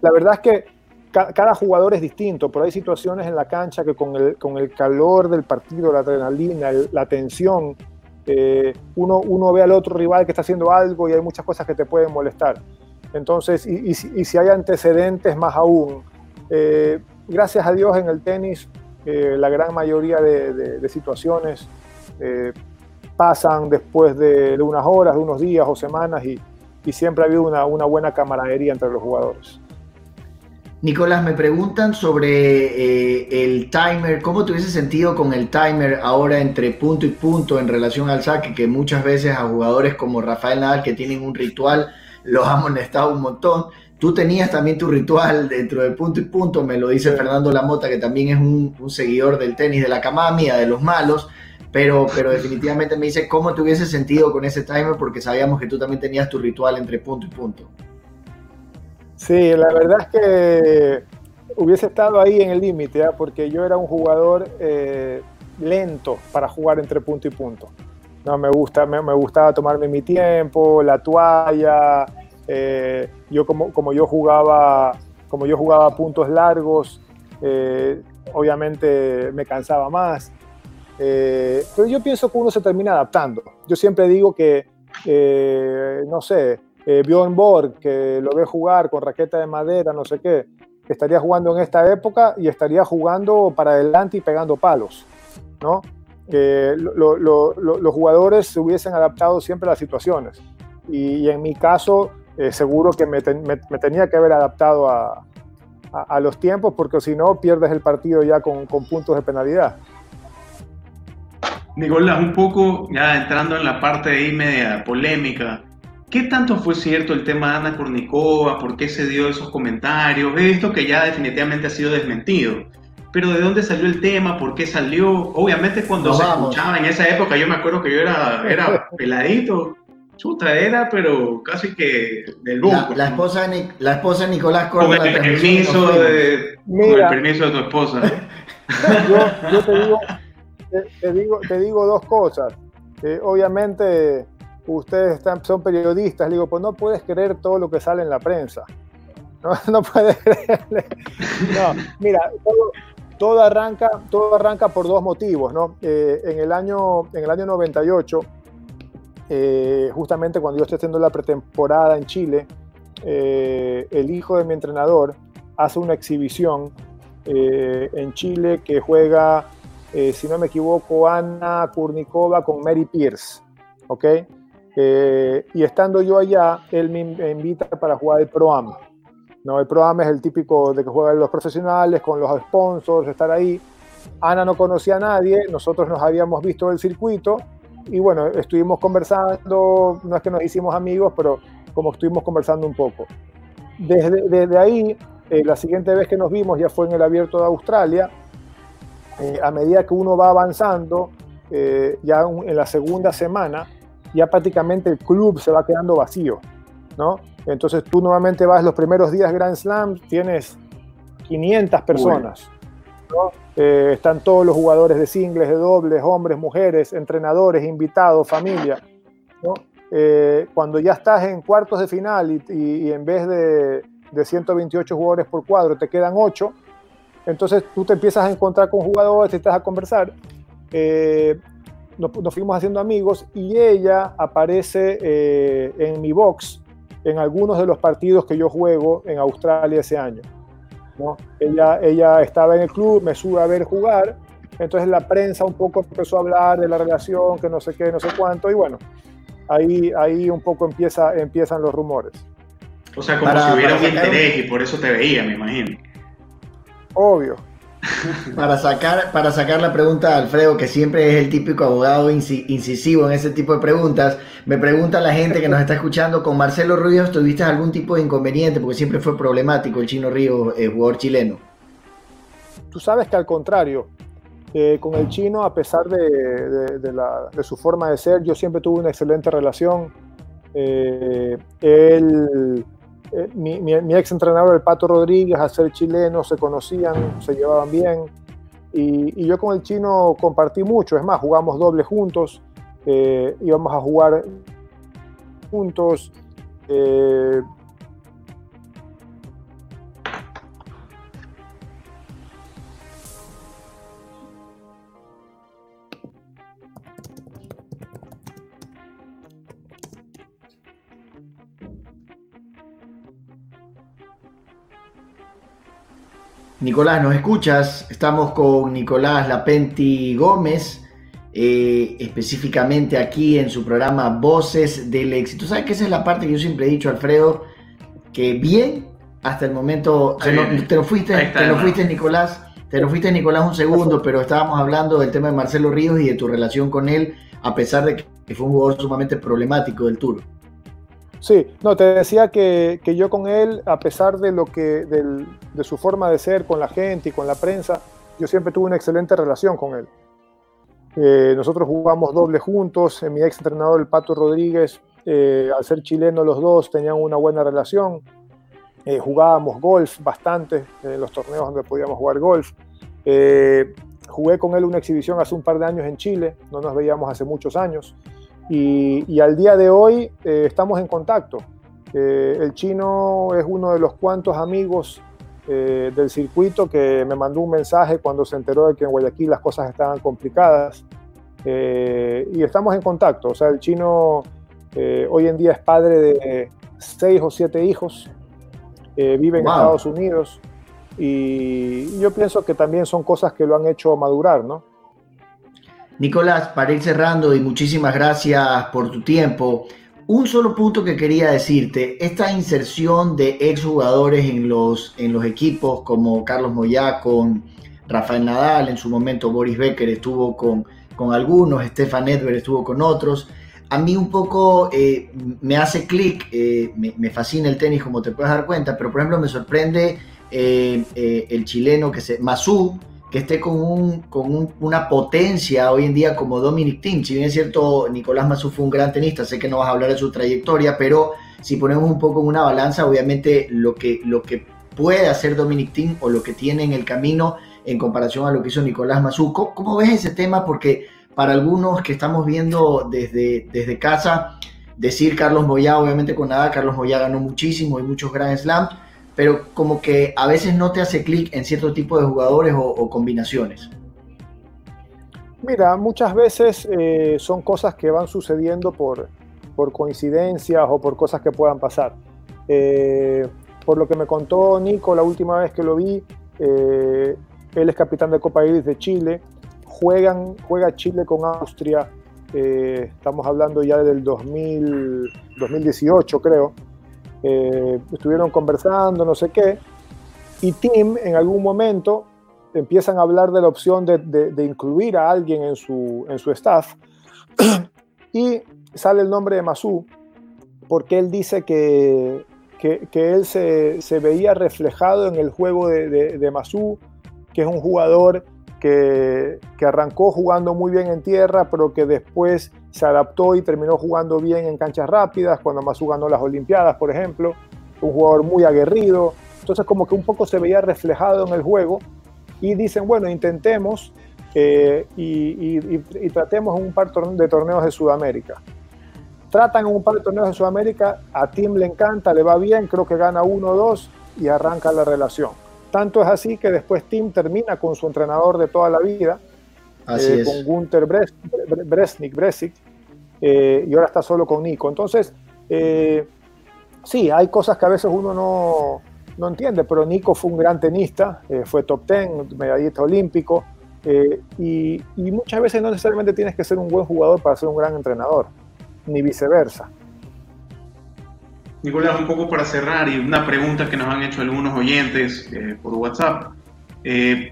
la verdad es que ca cada jugador es distinto, pero hay situaciones en la cancha que con el, con el calor del partido, la adrenalina, el, la tensión, eh, uno, uno ve al otro rival que está haciendo algo y hay muchas cosas que te pueden molestar. Entonces, y, y, y si hay antecedentes más aún, eh, gracias a Dios en el tenis, eh, la gran mayoría de, de, de situaciones Eh, pasan después de, de unas horas, de unos días o semanas, y, y siempre ha habido una, una buena camaradería entre los jugadores. Nicolás, me preguntan sobre eh, el timer, ¿cómo te hubiese sentido con el timer ahora entre punto y punto en relación al saque, que muchas veces a jugadores como Rafael Nadal, que tienen un ritual, los han molestado un montón? Tú tenías también tu ritual dentro de punto y punto, me lo dice Fernando Lamota, que también es un, un seguidor del tenis, de la camamia, de los malos. Pero, pero definitivamente me dice cómo te hubiese sentido con ese timer, porque sabíamos que tú también tenías tu ritual entre punto y punto. Sí, la verdad es que hubiese estado ahí en el límite, ¿eh? Porque yo era un jugador eh, lento para jugar entre punto y punto. No, me, gusta, me, me gustaba tomarme mi tiempo, la toalla. Eh, yo como, como, yo jugaba, como yo jugaba puntos largos, eh, obviamente me cansaba más. Eh, pero yo pienso que uno se termina adaptando. Yo siempre digo que, eh, no sé, eh, Bjorn Borg, que lo ve jugar con raqueta de madera, no sé qué, estaría jugando en esta época y estaría jugando para adelante y pegando palos, ¿no? Eh, lo, lo, lo, los jugadores se hubiesen adaptado siempre a las situaciones. Y, y en mi caso, eh, seguro que me, ten, me, me tenía que haber adaptado a, a, a los tiempos, porque si no, pierdes el partido ya con, con puntos de penalidad. Nicolás, un poco ya entrando en la parte de ahí media polémica, ¿qué tanto fue cierto el tema de Ana Kournikova? ¿Por qué se dio esos comentarios? He visto que ya definitivamente ha sido desmentido, pero ¿de dónde salió el tema? ¿Por qué salió? Obviamente cuando no, se vamos. escuchaba en esa época, yo me acuerdo que yo era, era peladito, chuta era, pero casi que del lujo. La, la, la esposa de Nicolás Córdoba. Con el, el, permiso de, con el permiso de tu esposa. yo, yo te digo... Te digo, te digo dos cosas. Eh, obviamente, ustedes están, son periodistas. Le digo, pues no puedes creer todo lo que sale en la prensa. No, no puedes creerle. No, mira, todo, todo, arranca, todo arranca por dos motivos, ¿no? Eh, en, el año, en el año noventa y ocho, eh, justamente cuando yo estoy haciendo la pretemporada en Chile, eh, el hijo de mi entrenador hace una exhibición eh, en Chile que juega... Eh, si no me equivoco, Ana Kournikova con Mary Pierce, ¿ok? Eh, y estando yo allá, él me invita para jugar el Pro-Am, ¿no? El Pro-Am es el típico de que juegan los profesionales, con los sponsors, estar ahí. Ana no conocía a nadie, nosotros nos habíamos visto del circuito, y bueno, estuvimos conversando, no es que nos hicimos amigos, pero como estuvimos conversando un poco. Desde, desde ahí, eh, la siguiente vez que nos vimos ya fue en el Abierto de Australia. Eh, a medida que uno va avanzando, eh, ya un, en la segunda semana, ya prácticamente el club se va quedando vacío, ¿no? Entonces tú normalmente vas los primeros días Grand Slam, tienes quinientas personas, ¿no? Eh, están todos los jugadores de singles, de dobles, hombres, mujeres, entrenadores, invitados, familia, ¿no? Eh, cuando ya estás en cuartos de final y, y, y en vez de, de ciento veintiocho jugadores por cuadro te quedan ocho, entonces tú te empiezas a encontrar con jugadores, te estás a conversar, eh, nos, nos fuimos haciendo amigos y ella aparece eh, en mi box en algunos de los partidos que yo juego en Australia ese año, ¿no? Ella, ella estaba en el club, me sube a ver jugar, entonces la prensa un poco empezó a hablar de la relación, que no sé qué, no sé cuánto, y bueno, ahí, ahí un poco empieza, empiezan los rumores. O sea, como para, si hubiera un interés y por eso te veía, me imagino. Obvio. Para sacar, para sacar la pregunta de Alfredo, que siempre es el típico abogado incisivo en ese tipo de preguntas, me pregunta la gente que nos está escuchando, ¿con Marcelo Ríos tuviste algún tipo de inconveniente? Porque siempre fue problemático el Chino Ríos, el jugador chileno. Tú sabes que al contrario, eh, con el Chino, a pesar de, de, de, la, de su forma de ser, yo siempre tuve una excelente relación. Eh, él... eh, mi, mi, mi ex entrenador, el Pato Rodríguez, al ser chileno, se conocían, se llevaban bien, y, y yo con el chino compartí mucho. Es más, jugamos doble juntos, eh, íbamos a jugar juntos, eh, Nicolás, ¿nos escuchas? Estamos con Nicolás Lapentti Gómez, eh, específicamente aquí en su programa Voces del Éxito. ¿Sabes que esa es la parte que yo siempre he dicho, Alfredo? Que bien, hasta el momento... Ahí, se no, te lo fuiste, está, te lo fuiste Nicolás, te lo fuiste Nicolás un segundo, pero estábamos hablando del tema de Marcelo Ríos y de tu relación con él, a pesar de que fue un jugador sumamente problemático del Tour. Sí, no, te decía que, que yo con él, a pesar de, lo que, del, de su forma de ser con la gente y con la prensa, yo siempre tuve una excelente relación con él. Eh, nosotros jugamos doble juntos, mi ex entrenador, el Pato Rodríguez, eh, al ser chileno los dos tenían una buena relación, eh, jugábamos golf bastante, en eh, los torneos donde podíamos jugar golf. Eh, jugué con él una exhibición hace un par de años en Chile, no nos veíamos hace muchos años. Y, y al día de hoy eh, estamos en contacto. Eh, el chino es uno de los cuantos amigos eh, del circuito que me mandó un mensaje cuando se enteró de que en Guayaquil las cosas estaban complicadas. Eh, y estamos en contacto. O sea, el chino eh, hoy en día es padre de seis o siete hijos, eh, vive en wow. Estados Unidos. Y yo pienso que también son cosas que lo han hecho madurar, ¿no? Nicolás, para ir cerrando, y muchísimas gracias por tu tiempo, un solo punto que quería decirte: esta inserción de exjugadores en los, en los equipos, como Carlos Moyá con Rafael Nadal, en su momento Boris Becker estuvo con, con algunos, Stefan Edberg estuvo con otros, a mí un poco eh, me hace clic, eh, me, me fascina el tenis, como te puedes dar cuenta, pero por ejemplo me sorprende eh, eh, el chileno que se, Massú, que esté con, un, con un, una potencia hoy en día como Dominic Thiem. Si bien es cierto, Nicolás Massú fue un gran tenista, sé que no vas a hablar de su trayectoria, pero si ponemos un poco en una balanza, obviamente lo que, lo que puede hacer Dominic Thiem o lo que tiene en el camino en comparación a lo que hizo Nicolás Massú. ¿Cómo, cómo ves ese tema? Porque para algunos que estamos viendo desde, desde casa, decir Carlos Moyá, obviamente con nada, Carlos Moyá ganó muchísimo y muchos Grand Slams, pero como que a veces no te hace clic en cierto tipo de jugadores o, o combinaciones. Mira, muchas veces eh, son cosas que van sucediendo por, por coincidencias o por cosas que puedan pasar. Eh, por lo que me contó Nico la última vez que lo vi, eh, él es capitán de Copa Davis de Chile, juegan, juega Chile con Austria, eh, estamos hablando ya del dos mil dieciocho creo, Eh, estuvieron conversando, no sé qué, y Thiem en algún momento empiezan a hablar de la opción de, de, de incluir a alguien en su, en su staff y sale el nombre de Massú porque él dice que, que, que él se, se veía reflejado en el juego de, de, de Massú, que es un jugador que, que arrancó jugando muy bien en tierra, pero que después se adaptó y terminó jugando bien en canchas rápidas, cuando Massú ganó las Olimpiadas, por ejemplo, un jugador muy aguerrido, entonces como que un poco se veía reflejado en el juego, y dicen, bueno, intentemos eh, y, y, y, y tratemos un par de torneos de Sudamérica. Tratan un par de torneos de Sudamérica, a Thiem le encanta, le va bien, creo que gana uno o dos, y arranca la relación. Tanto es así que después Thiem termina con su entrenador de toda la vida, Eh, con Gunther Bres, Bresnik, Bresnik eh, y ahora está solo con Nico. Entonces, eh, sí, hay cosas que a veces uno no, no entiende, pero Nico fue un gran tenista, eh, fue top diez, medallista olímpico, eh, y, y muchas veces no necesariamente tienes que ser un buen jugador para ser un gran entrenador, ni viceversa. Nicolás, un poco para cerrar, y una pregunta que nos han hecho algunos oyentes eh, por WhatsApp. Eh,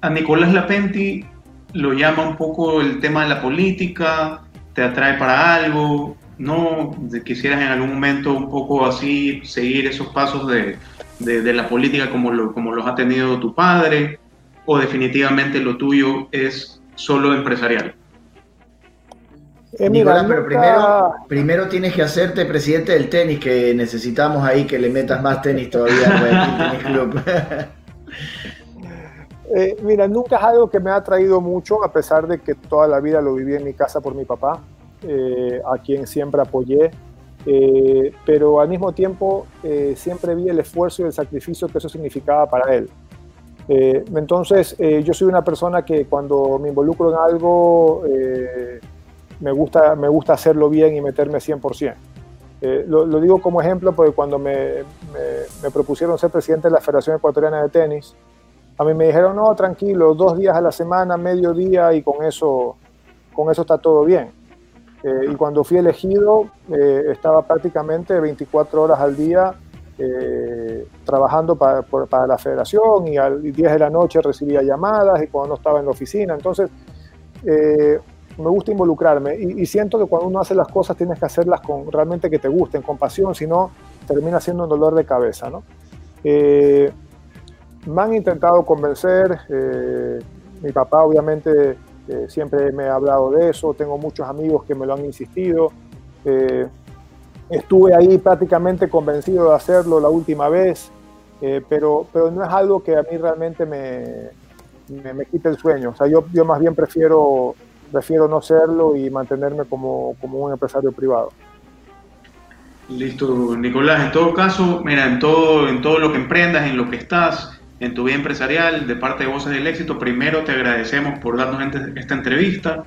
a Nicolás Lapentti lo llama un poco el tema de la política, te atrae para algo, ¿no? ¿Quisieras en algún momento un poco así seguir esos pasos de, de, de la política como, lo, como los ha tenido tu padre, o definitivamente lo tuyo es solo empresarial? Eh, Nicolás, mira, pero primero, primero tienes que hacerte presidente del tenis, que necesitamos ahí que le metas más tenis todavía al Club. eh, Mira, nunca es algo que me ha atraído mucho, a pesar de que toda la vida lo viví en mi casa por mi papá, eh, a quien siempre apoyé, eh, pero al mismo tiempo eh, siempre vi el esfuerzo y el sacrificio que eso significaba para él. Eh, entonces, eh, yo soy una persona que cuando me involucro en algo... Eh, Me gusta, me gusta hacerlo bien y meterme cien por ciento. Eh, lo, lo digo como ejemplo porque cuando me, me, me propusieron ser presidente de la Federación Ecuatoriana de Tenis, a mí me dijeron, no, tranquilo, dos días a la semana, medio día, y con eso, con eso está todo bien. Eh, y cuando fui elegido, eh, estaba prácticamente veinticuatro horas al día eh, trabajando para, por, para la Federación, y a las diez de la noche recibía llamadas, y cuando no estaba en la oficina. Entonces... Eh, me gusta involucrarme y, y siento que cuando uno hace las cosas tienes que hacerlas con realmente que te gusten, con pasión, si no termina siendo un dolor de cabeza, ¿no? Eh, me han intentado convencer, eh, mi papá obviamente eh, siempre me ha hablado de eso, tengo muchos amigos que me lo han insistido, eh, estuve ahí prácticamente convencido de hacerlo la última vez, eh, pero, pero no es algo que a mí realmente me, me, me quite el sueño, o sea, yo, yo más bien prefiero... prefiero no serlo y mantenerme como, como un empresario privado. Listo, Nicolás. En todo caso, mira, en todo, en todo lo que emprendas, en lo que estás, en tu vida empresarial, de parte de Voces del Éxito, primero te agradecemos por darnos esta entrevista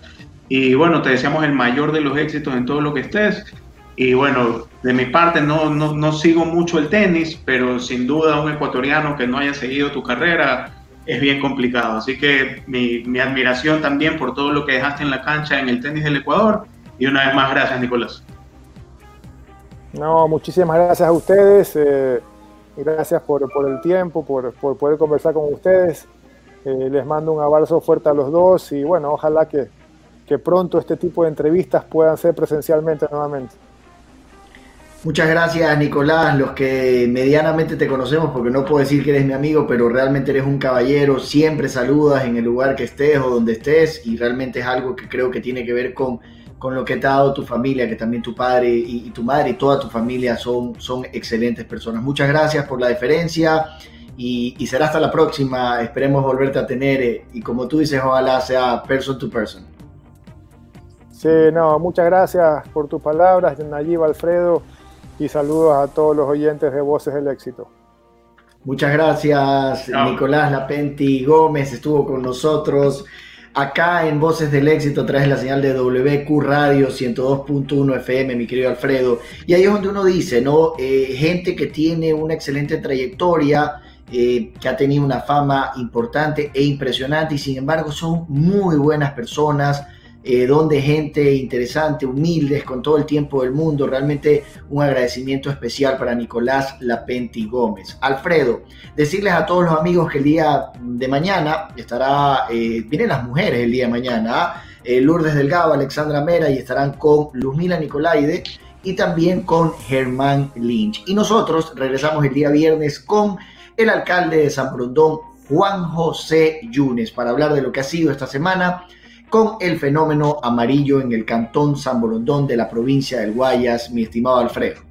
y bueno, te deseamos el mayor de los éxitos en todo lo que estés. Y bueno, de mi parte no, no, no sigo mucho el tenis, pero sin duda un ecuatoriano que no haya seguido tu carrera es bien complicado, así que mi, mi admiración también por todo lo que dejaste en la cancha en el tenis del Ecuador, y una vez más gracias, Nicolás. No, muchísimas gracias a ustedes, eh, gracias por, por el tiempo, por, por poder conversar con ustedes, eh, les mando un abrazo fuerte a los dos y bueno, ojalá que, que pronto este tipo de entrevistas puedan ser presencialmente nuevamente. Muchas gracias, Nicolás. Los que medianamente te conocemos, porque no puedo decir que eres mi amigo, pero realmente eres un caballero, siempre saludas en el lugar que estés o donde estés, y realmente es algo que creo que tiene que ver con, con lo que te ha dado tu familia, que también tu padre y, y tu madre y toda tu familia son, son excelentes personas. Muchas gracias por la deferencia y, y será hasta la próxima. Esperemos volverte a tener eh, y como tú dices, ojalá sea person to person. Sí, no, muchas gracias por tus palabras, Nayib, Alfredo. Y saludos a todos los oyentes de Voces del Éxito. Muchas gracias, Nicolás Lapentti Gómez estuvo con nosotros acá en Voces del Éxito a través de la señal de W Q Radio ciento dos punto uno F M, mi querido Alfredo. Y ahí es donde uno dice, ¿no? Eh, gente que tiene una excelente trayectoria, eh, que ha tenido una fama importante e impresionante, y sin embargo son muy buenas personas. Eh, donde gente interesante, humildes, con todo el tiempo del mundo. Realmente un agradecimiento especial para Nicolás Lapentti Gómez. Alfredo, decirles a todos los amigos que el día de mañana estará, eh, vienen las mujeres el día de mañana, ¿eh? Eh, Lourdes Delgado, Alexandra Mera, y estarán con Luzmila Nicolaide y también con Germán Lynch. Y nosotros regresamos el día viernes con el alcalde de San Brondón, Juan José Yunes, para hablar de lo que ha sido esta semana con el fenómeno amarillo en el cantón San Borondón de la provincia del Guayas, mi estimado Alfredo.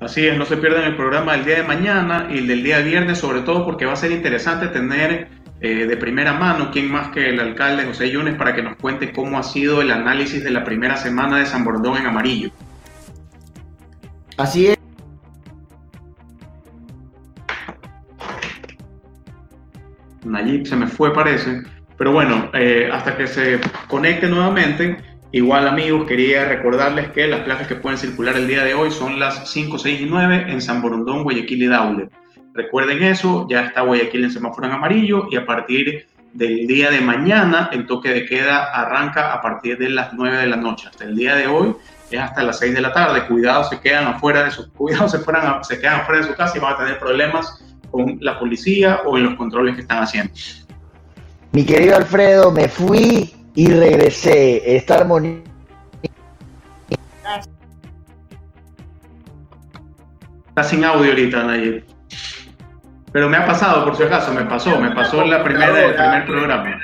Así es, no se pierdan el programa del día de mañana y el del día de viernes, sobre todo porque va a ser interesante tener eh, de primera mano, quién más que el alcalde José Yunes, para que nos cuente cómo ha sido el análisis de la primera semana de San Borondón en amarillo. Así es. Nayib se me fue, parece. Pero bueno, eh, hasta que se conecte nuevamente, igual amigos, quería recordarles que las plazas que pueden circular el día de hoy son las cinco, seis y nueve en San Borondón, Guayaquil y Daule. Recuerden eso, ya está Guayaquil en semáforo en amarillo y a partir del día de mañana el toque de queda arranca a partir de las nueve de la noche. Hasta el día de hoy es hasta las seis de la tarde. Cuidado, se quedan afuera de su, cuidado, se, fueran, se quedan afuera de su casa y van a tener problemas con la policía o en los controles que están haciendo. Mi querido Alfredo, me fui y regresé. Esta armonía. Está sin audio ahorita, Nayib. Pero me ha pasado, por si acaso, me pasó, me pasó en la primera, el primer programa.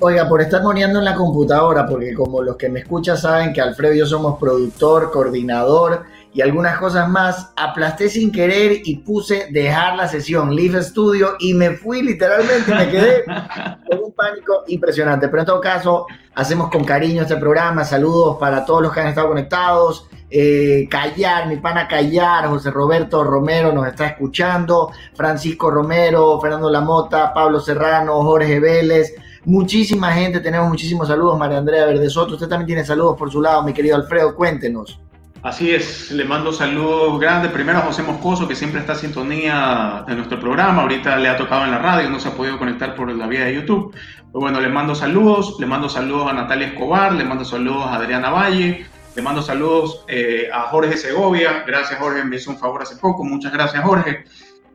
Oiga, por estar moneando en la computadora, porque como los que me escuchan saben que Alfredo y yo somos productor, coordinador y algunas cosas más, aplasté sin querer y puse dejar la sesión Live Studio y me fui literalmente, me quedé con un pánico impresionante. Pero en todo caso, hacemos con cariño este programa. Saludos para todos los que han estado conectados. Eh, Callar, mi pana Callar, José Roberto Romero nos está escuchando, Francisco Romero, Fernando Lamota, Pablo Serrano, Jorge Vélez, muchísima gente, tenemos muchísimos saludos. María Andrea Verdesoto, usted también tiene saludos por su lado, mi querido Alfredo, cuéntenos. Así es, le mando saludos grandes, primero a José Moscoso, que siempre está a sintonía de nuestro programa, ahorita le ha tocado en la radio, no se ha podido conectar por la vía de YouTube, pero bueno, le mando saludos, le mando saludos a Natalia Escobar, le mando saludos a Adriana Valle. Le mando saludos eh, a Jorge Segovia. Gracias, Jorge, me hizo un favor hace poco. Muchas gracias, Jorge.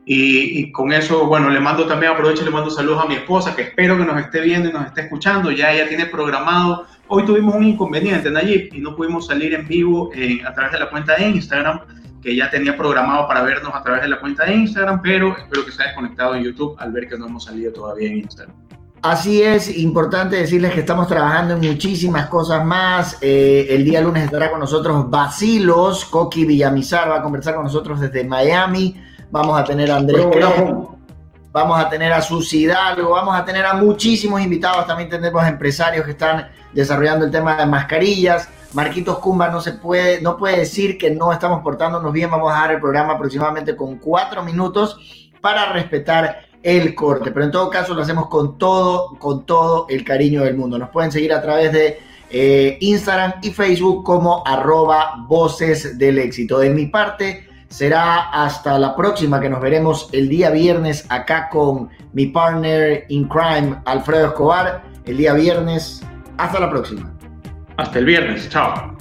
Y, y con eso, bueno, le mando también, aprovecho y le mando saludos a mi esposa, que espero que nos esté viendo y nos esté escuchando. Ya ella tiene programado. Hoy tuvimos un inconveniente, Nayib, y no pudimos salir en vivo eh, a través de la cuenta de Instagram, que ya tenía programado para vernos a través de la cuenta de Instagram, pero espero que se haya desconectado en YouTube al ver que no hemos salido todavía en Instagram. Así es, importante decirles que estamos trabajando en muchísimas cosas más. Eh, el día lunes estará con nosotros Basilos, Coqui Villamizar va a conversar con nosotros desde Miami. Vamos a tener a Andrés Crespo, vamos a tener a Susi Hidalgo, vamos a tener a muchísimos invitados. También tenemos empresarios que están desarrollando el tema de mascarillas. Marquitos Cumba no se puede, no puede decir que no estamos portándonos bien. Vamos a dar el programa aproximadamente con cuatro minutos para respetar el corte, pero en todo caso lo hacemos con todo, con todo el cariño del mundo. Nos pueden seguir a través de eh, Instagram y Facebook como arroba Voces del Éxito. De mi parte, será hasta la próxima, que nos veremos el día viernes acá con mi partner in crime, Alfredo Escobar, el día viernes. Hasta la próxima. Hasta el viernes. Chao.